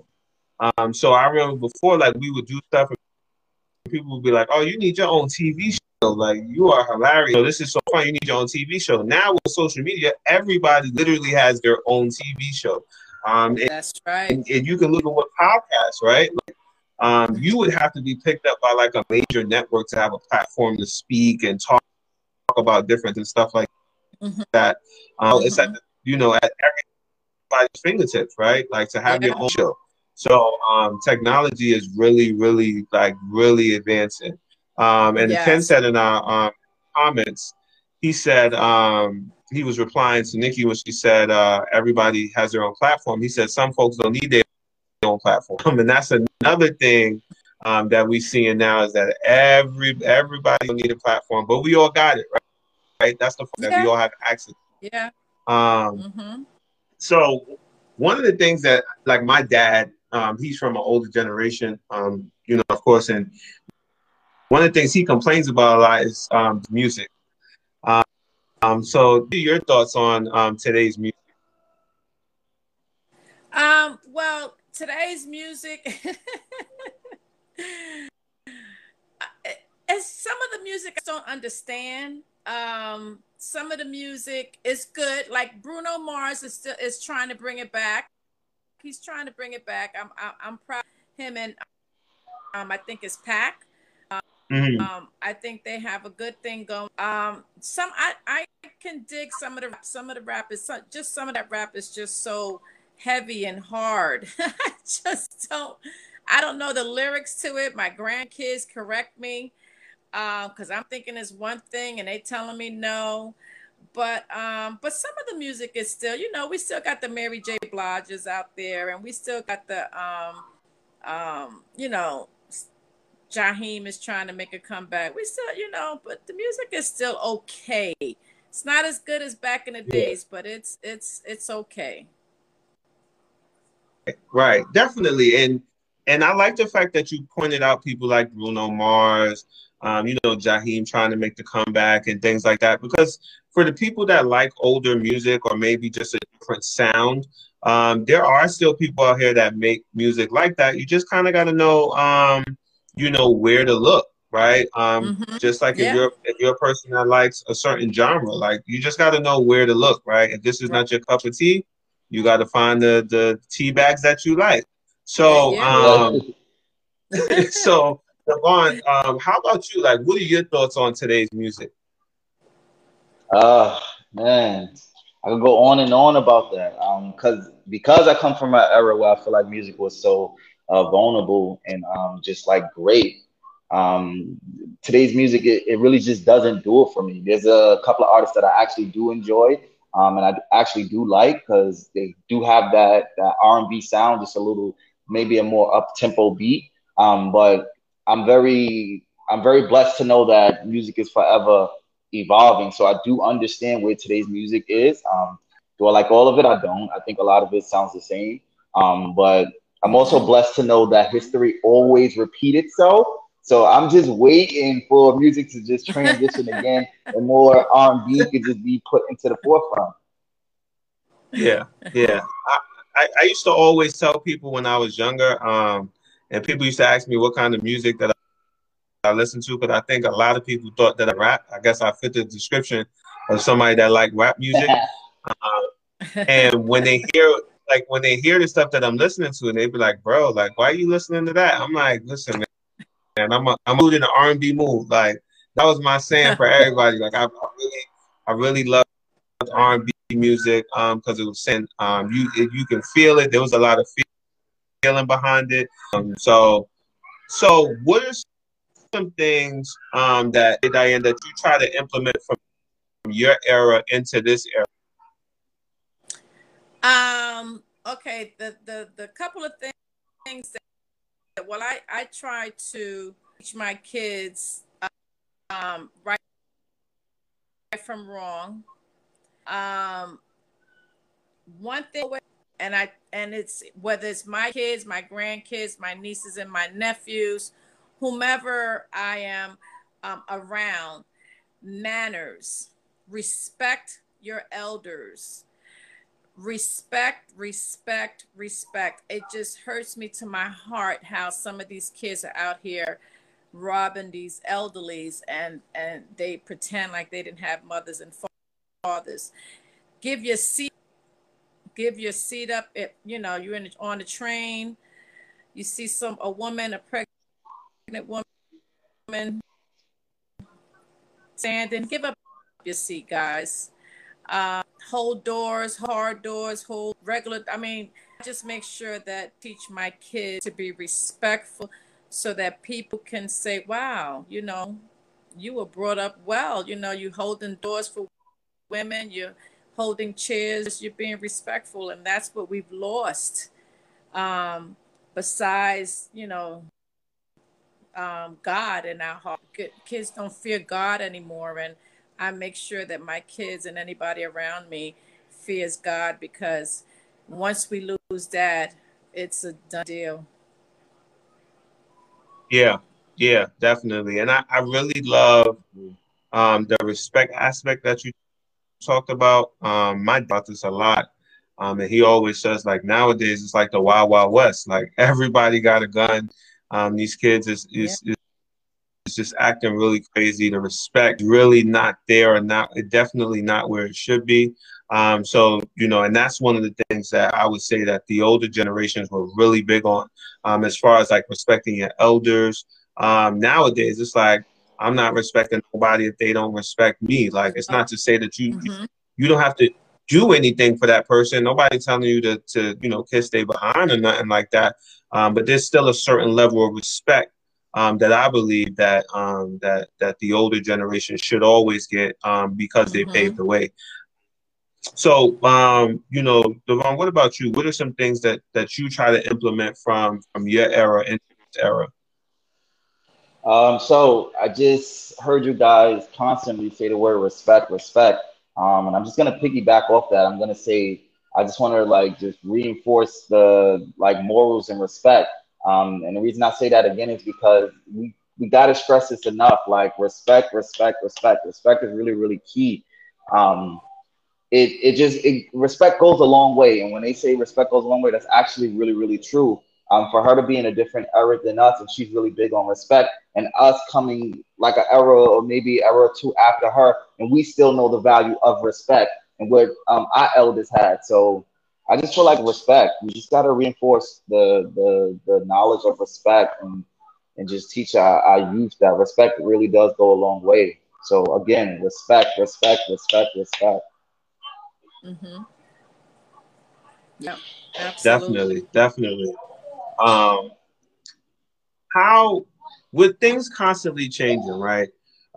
So I remember before, like, we would do stuff and people would be like, oh, you need your own TV show. Like, you are hilarious. So this is so fun. You need your own TV show. Now with social media, everybody literally has their own TV show. That's right. And you can look at what podcasts, right? Like, you would have to be picked up by like a major network to have a platform to speak and talk about different and stuff like that. It's at, you know, at everybody's fingertips, right? Like to have your own show. So technology is really, really, like, really advancing. And Ken said in our comments, he said, he was replying to Nikki when she said, everybody has their own platform. He said, some folks don't need their own platform. And that's another thing that we're seeing now is that everybody don't need a platform, but we all got it, right? That's the fact that we all have access to. Yeah. So one of the things that, like, my dad, he's from an older generation, you know, of course, and one of the things he complains about a lot is music. So what are your thoughts on today's music? Well, today's music, as some of the music I don't understand. Some of the music is good. Like Bruno Mars is still trying to bring it back. He's trying to bring it back. I'm proud of him and I think it's Pac. I think they have a good thing going. I can dig some of the rap is just some of that rap is just so heavy and hard. I don't know the lyrics to it. My grandkids correct me because I'm thinking it's one thing and they telling me no. But some of the music is still, you know, we still got the Mary J. Blige's out there, and we still got the you know, Jaheim is trying to make a comeback. We still, you know, but the music is still okay. It's not as good as back in the days, but it's okay. Right, definitely. And I like the fact that you pointed out people like Bruno Mars, you know, Jaheim trying to make the comeback and things like that. Because for the people that like older music or maybe just a different sound, there are still people out here that make music like that. You just kind of got to know, you know, where to look, right? Just like if you're a person that likes a certain genre, like you just got to know where to look, right? If this is not your cup of tea, you got to find the tea bags that you like. So, so Devon, how about you? Like, what are your thoughts on today's music? Man, I could go on and on about that. Because I come from an era where I feel like music was so vulnerable and just like great. Today's music, it really just doesn't do it for me. There's a couple of artists that I actually do enjoy, and I actually do like, because they do have that R&B sound, just a little, maybe a more up-tempo beat. But I'm very blessed to know that music is forever evolving, so I do understand where today's music is. Do I like all of it? I don't. I think a lot of it sounds the same. But I'm also blessed to know that history always repeats itself. So I'm just waiting for music to just transition again, and more R&B could just be put into the forefront. Yeah. I used to always tell people when I was younger, and people used to ask me what kind of music that I listened to, because I think a lot of people thought that I rap. I guess I fit the description of somebody that liked rap music. And when they hear... Like when they hear the stuff that I'm listening to, and they be like, "Bro, like, why are you listening to that?" I'm like, "Listen, man, I'm in an R&B mood." Like that was my saying for everybody. Like I really loved R&B music because it was saying you can feel it. There was a lot of feeling behind it. So what are some things that Diane, that you try to implement from your era into this era? Okay, the couple of things that I try to teach my kids right from wrong. One thing, and it's whether it's my kids, my grandkids, my nieces and my nephews, whomever I am around, manners, respect your elders. Respect. It just hurts me to my heart how some of these kids are out here robbing these elderlies, and they pretend like they didn't have mothers and fathers. Give your seat up. If you know you're on the train, you see a woman, a pregnant woman standing. Give up your seat, guys. Hold doors, hard doors, hold regular. I mean, just make sure that teach my kids to be respectful so that people can say, wow, you were brought up well. You're holding doors for women, you're holding chairs, you're being respectful. And that's what we've lost. Besides, God in our heart. Kids don't fear God anymore. And I make sure that my kids and anybody around me fears God, because once we lose that, it's a done deal. Yeah, definitely. And I really love the respect aspect that you talked about. My dad about this a lot. And he always says, like, nowadays, it's like the Wild Wild West. Like, everybody got a gun. These kids is just acting really crazy. The respect really not there, and definitely not where it should be. So, and that's one of the things that I would say that the older generations were really big on, as far as like respecting your elders. Nowadays, it's like, I'm not respecting nobody if they don't respect me. Like, it's not to say that you don't have to do anything for that person. Nobody's telling you to kiss their behind or nothing like that. But there's still a certain level of respect that I believe that that the older generation should always get, because they paved the way. So, Devon, what about you? What are some things that you try to implement from your era into this era? So I just heard you guys constantly say the word respect. And I'm just going to piggyback off that. I'm going to say, I just want to just reinforce the morals and respect. And the reason I say that again is because we got to stress this enough, respect. Respect is really, really key. Respect goes a long way. And when they say respect goes a long way, that's actually really, really true. For her to be in a different era than us, and she's really big on respect, and us coming like an era or maybe an era or two after her, and we still know the value of respect and what our elders had. So I just feel like respect, we just got to reinforce the knowledge of respect, and just teach our youth that respect really does go a long way. So again, respect. Mm-hmm. Yeah, absolutely. Definitely. How, with things constantly changing, right?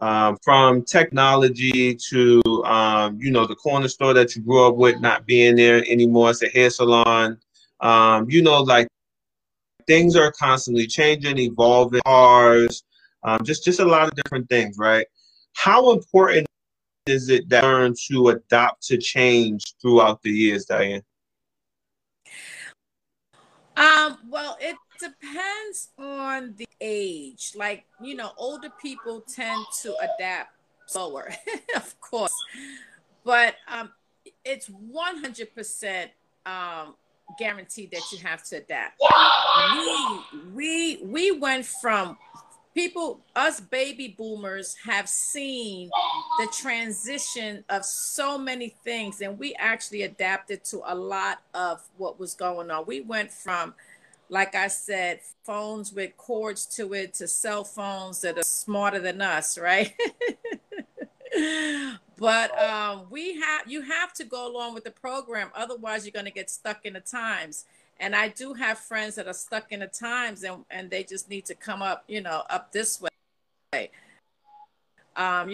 From technology to, the corner store that you grew up with not being there anymore, it's a hair salon. Things are constantly changing, evolving, cars, just a lot of different things, right? How important is it that learn to adapt to change throughout the years, Diane? Well, it depends on the age. Older people tend to adapt slower, of course. But it's 100% guaranteed that you have to adapt. We went from us baby boomers have seen the transition of so many things, and we actually adapted to a lot of what was going on. We went from, like I said, phones with cords to it, to cell phones that are smarter than us, right? But you have to go along with the program. Otherwise, you're going to get stuck in the times. And I do have friends that are stuck in the times, and they just need to come up, up this way. You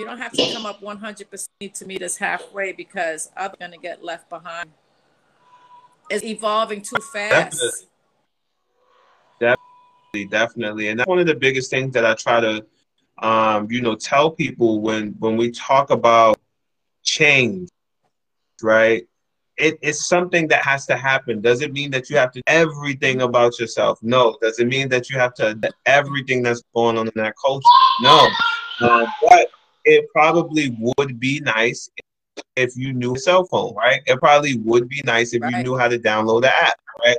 don't have to come up 100% to meet us halfway, because I'm going to get left behind. It's evolving too fast. Definitely. And that's one of the biggest things that I try to, tell people when we talk about change, right? It's something that has to happen. Does it mean that you have to everything about yourself? No. Does it mean that you have to everything that's going on in that culture? No. But it probably would be nice if you knew a cell phone, right? It probably would be nice if you knew how to download the app, right?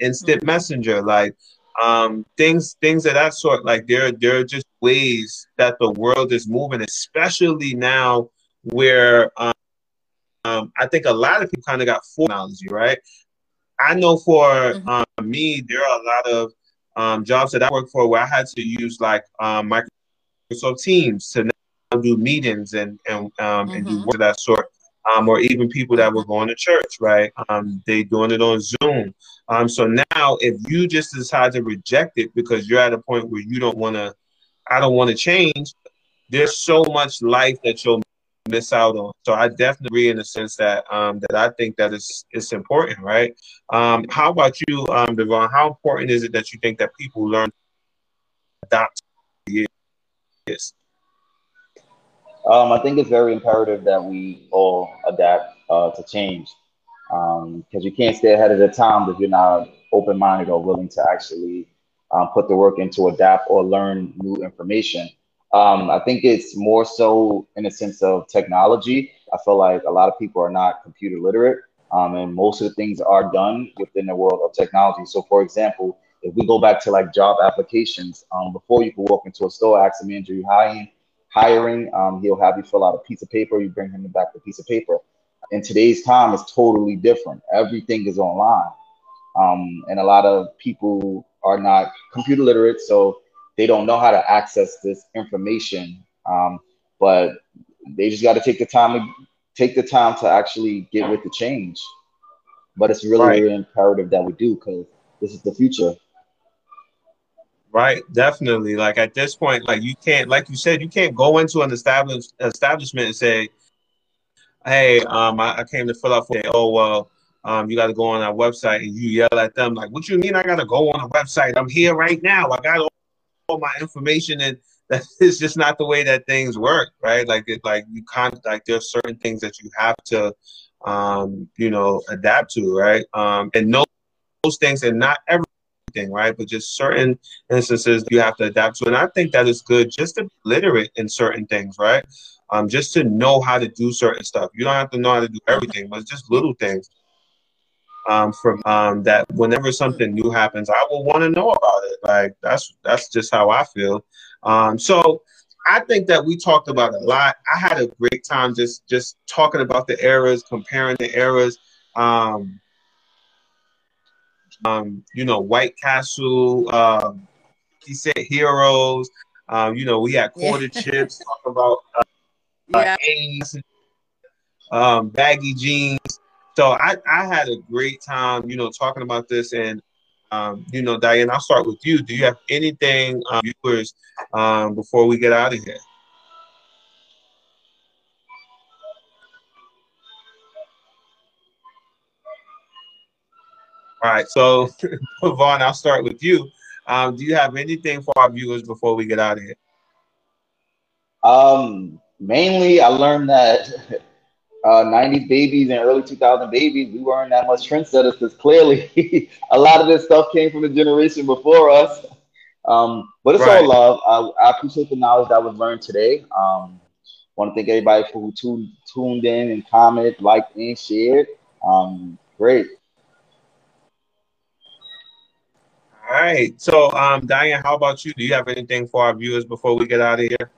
Instant Messenger, like things of that sort. Like there are just ways that the world is moving, especially now where I think a lot of people kind of got full technology, right? I know for me, there are a lot of jobs that I work for where I had to use like Microsoft Teams to now do meetings and do work of that sort. Or even people that were going to church, right? They doing it on Zoom. So now if you just decide to reject it because you're at a point where you don't want to, I don't want to change, there's so much life that you'll miss out on. So I definitely agree in the sense that that I think that it's important, right? How about you, Devon? How important is it that you think that people learn to adopt this? I think it's very imperative that we all adapt to change, because you can't stay ahead of the times if you're not open-minded or willing to actually put the work in to adapt or learn new information. I think it's more so in the sense of technology. I feel like a lot of people are not computer literate, and most of the things are done within the world of technology. So, for example, if we go back to like job applications, before you could walk into a store, ask a manager, you hiring, he'll have you fill out a piece of paper, you bring him back the piece of paper. In today's time, it's totally different. Everything is online. And a lot of people are not computer literate, so they don't know how to access this information. But they just got to take the time to actually get with the change. But it's really, really imperative that we do, because this is the future. Right, definitely. Like at this point, like you can't, like you said, you can't go into an establishment and say, "Hey, I came to fill out for." Oh well, you got to go on our website, and you yell at them like, "What you mean? I got to go on a website? I'm here right now. I got all my information," and that is just not the way that things work, right? Like it, like you can't, like there's certain things that you have to, you know, adapt to, right? And those things, and not every. Thing, right, but just certain instances you have to adapt to, and I think that is good just to be literate in certain things, right? Just to know how to do certain stuff. You don't have to know how to do everything, but just little things. From that, whenever something new happens, I will want to know about it. Like that's just how I feel. So I think that we talked about a lot. I had a great time just talking about the eras, comparing the eras. You know, White Castle, he said Heroes, you know, we had Quarter Chips, talk about A's, baggy jeans. So I had a great time, you know, talking about this. And, you know, Diane, I'll start with you. Do you have anything, viewers, before we get out of here? All right, so Vaughn, I'll start with you. Do you have anything for our viewers before we get out of here? Mainly, I learned that 90s babies and early 2000 babies, we weren't that much trendsetters, because clearly a lot of this stuff came from the generation before us. But it's all love. I appreciate the knowledge that was learned today. Want to thank everybody who tuned in and commented, liked, and shared. Great. All right. So, Diane, how about you? Do you have anything for our viewers before we get out of here?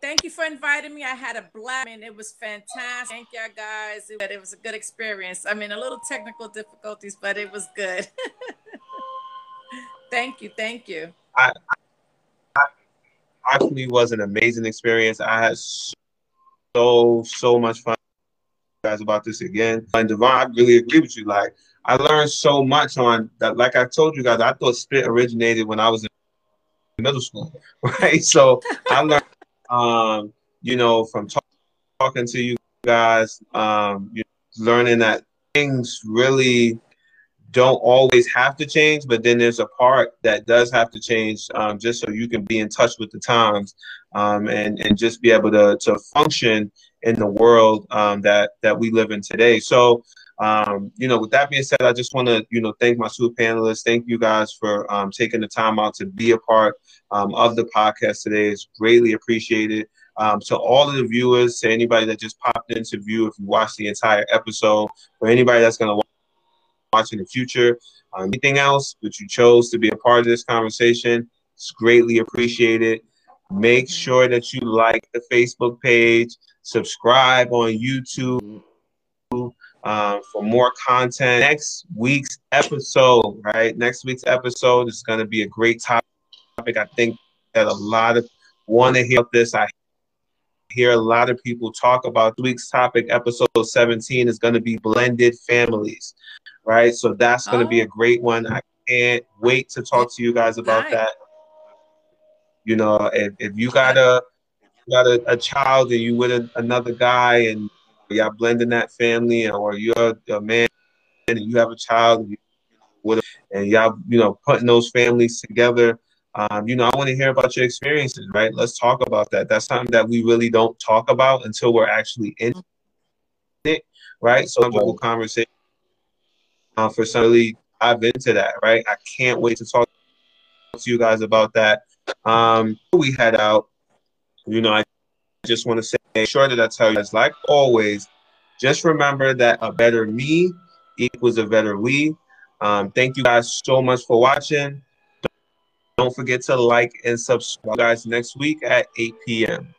Thank you for inviting me. I had a blast, and it was fantastic. Thank y'all guys. It was a good experience. I mean, a little technical difficulties, but it was good. Thank you. Thank you. I actually was an amazing experience. I had so much fun. Guys about this again. And Devon, I really agree with you. Like I learned so much on that. Like I told you guys, I thought spit originated when I was in middle school, right? So I learned, you know, from talking to you guys, you know, learning that things really don't always have to change, but then there's a part that does have to change, just so you can be in touch with the times, and just be able to function in the world that we live in today. So With that being said, I just want to, thank my two panelists. Thank you guys for taking the time out to be a part of the podcast today. It's greatly appreciated. To all of the viewers, to anybody that just popped into view, if you watched the entire episode, or anybody that's going to watch in the future, anything else that you chose to be a part of this conversation, it's greatly appreciated. Make sure that you like the Facebook page, subscribe on YouTube for more content. Next week's episode is going to be a great topic. I think that a lot of want to hear this. I hear a lot of people talk about this week's topic. Episode 17 is going to be blended families, right? So that's going to be a great one. I can't wait to talk to you guys about that. If you got a child and you with another guy and y'all blending that family, or you're a man and you have a child and y'all, putting those families together, I want to hear about your experiences, right? Let's talk about that. That's something that we really don't talk about until we're actually in it, right? So the whole conversation for some really dive into that, right? I can't wait to talk to you guys about that. We head out, I just want to say, make sure that I tell you guys, like always, just remember that a better me equals a better we. Thank you guys so much for watching. Don't forget to like and subscribe, guys, next week at 8 p.m.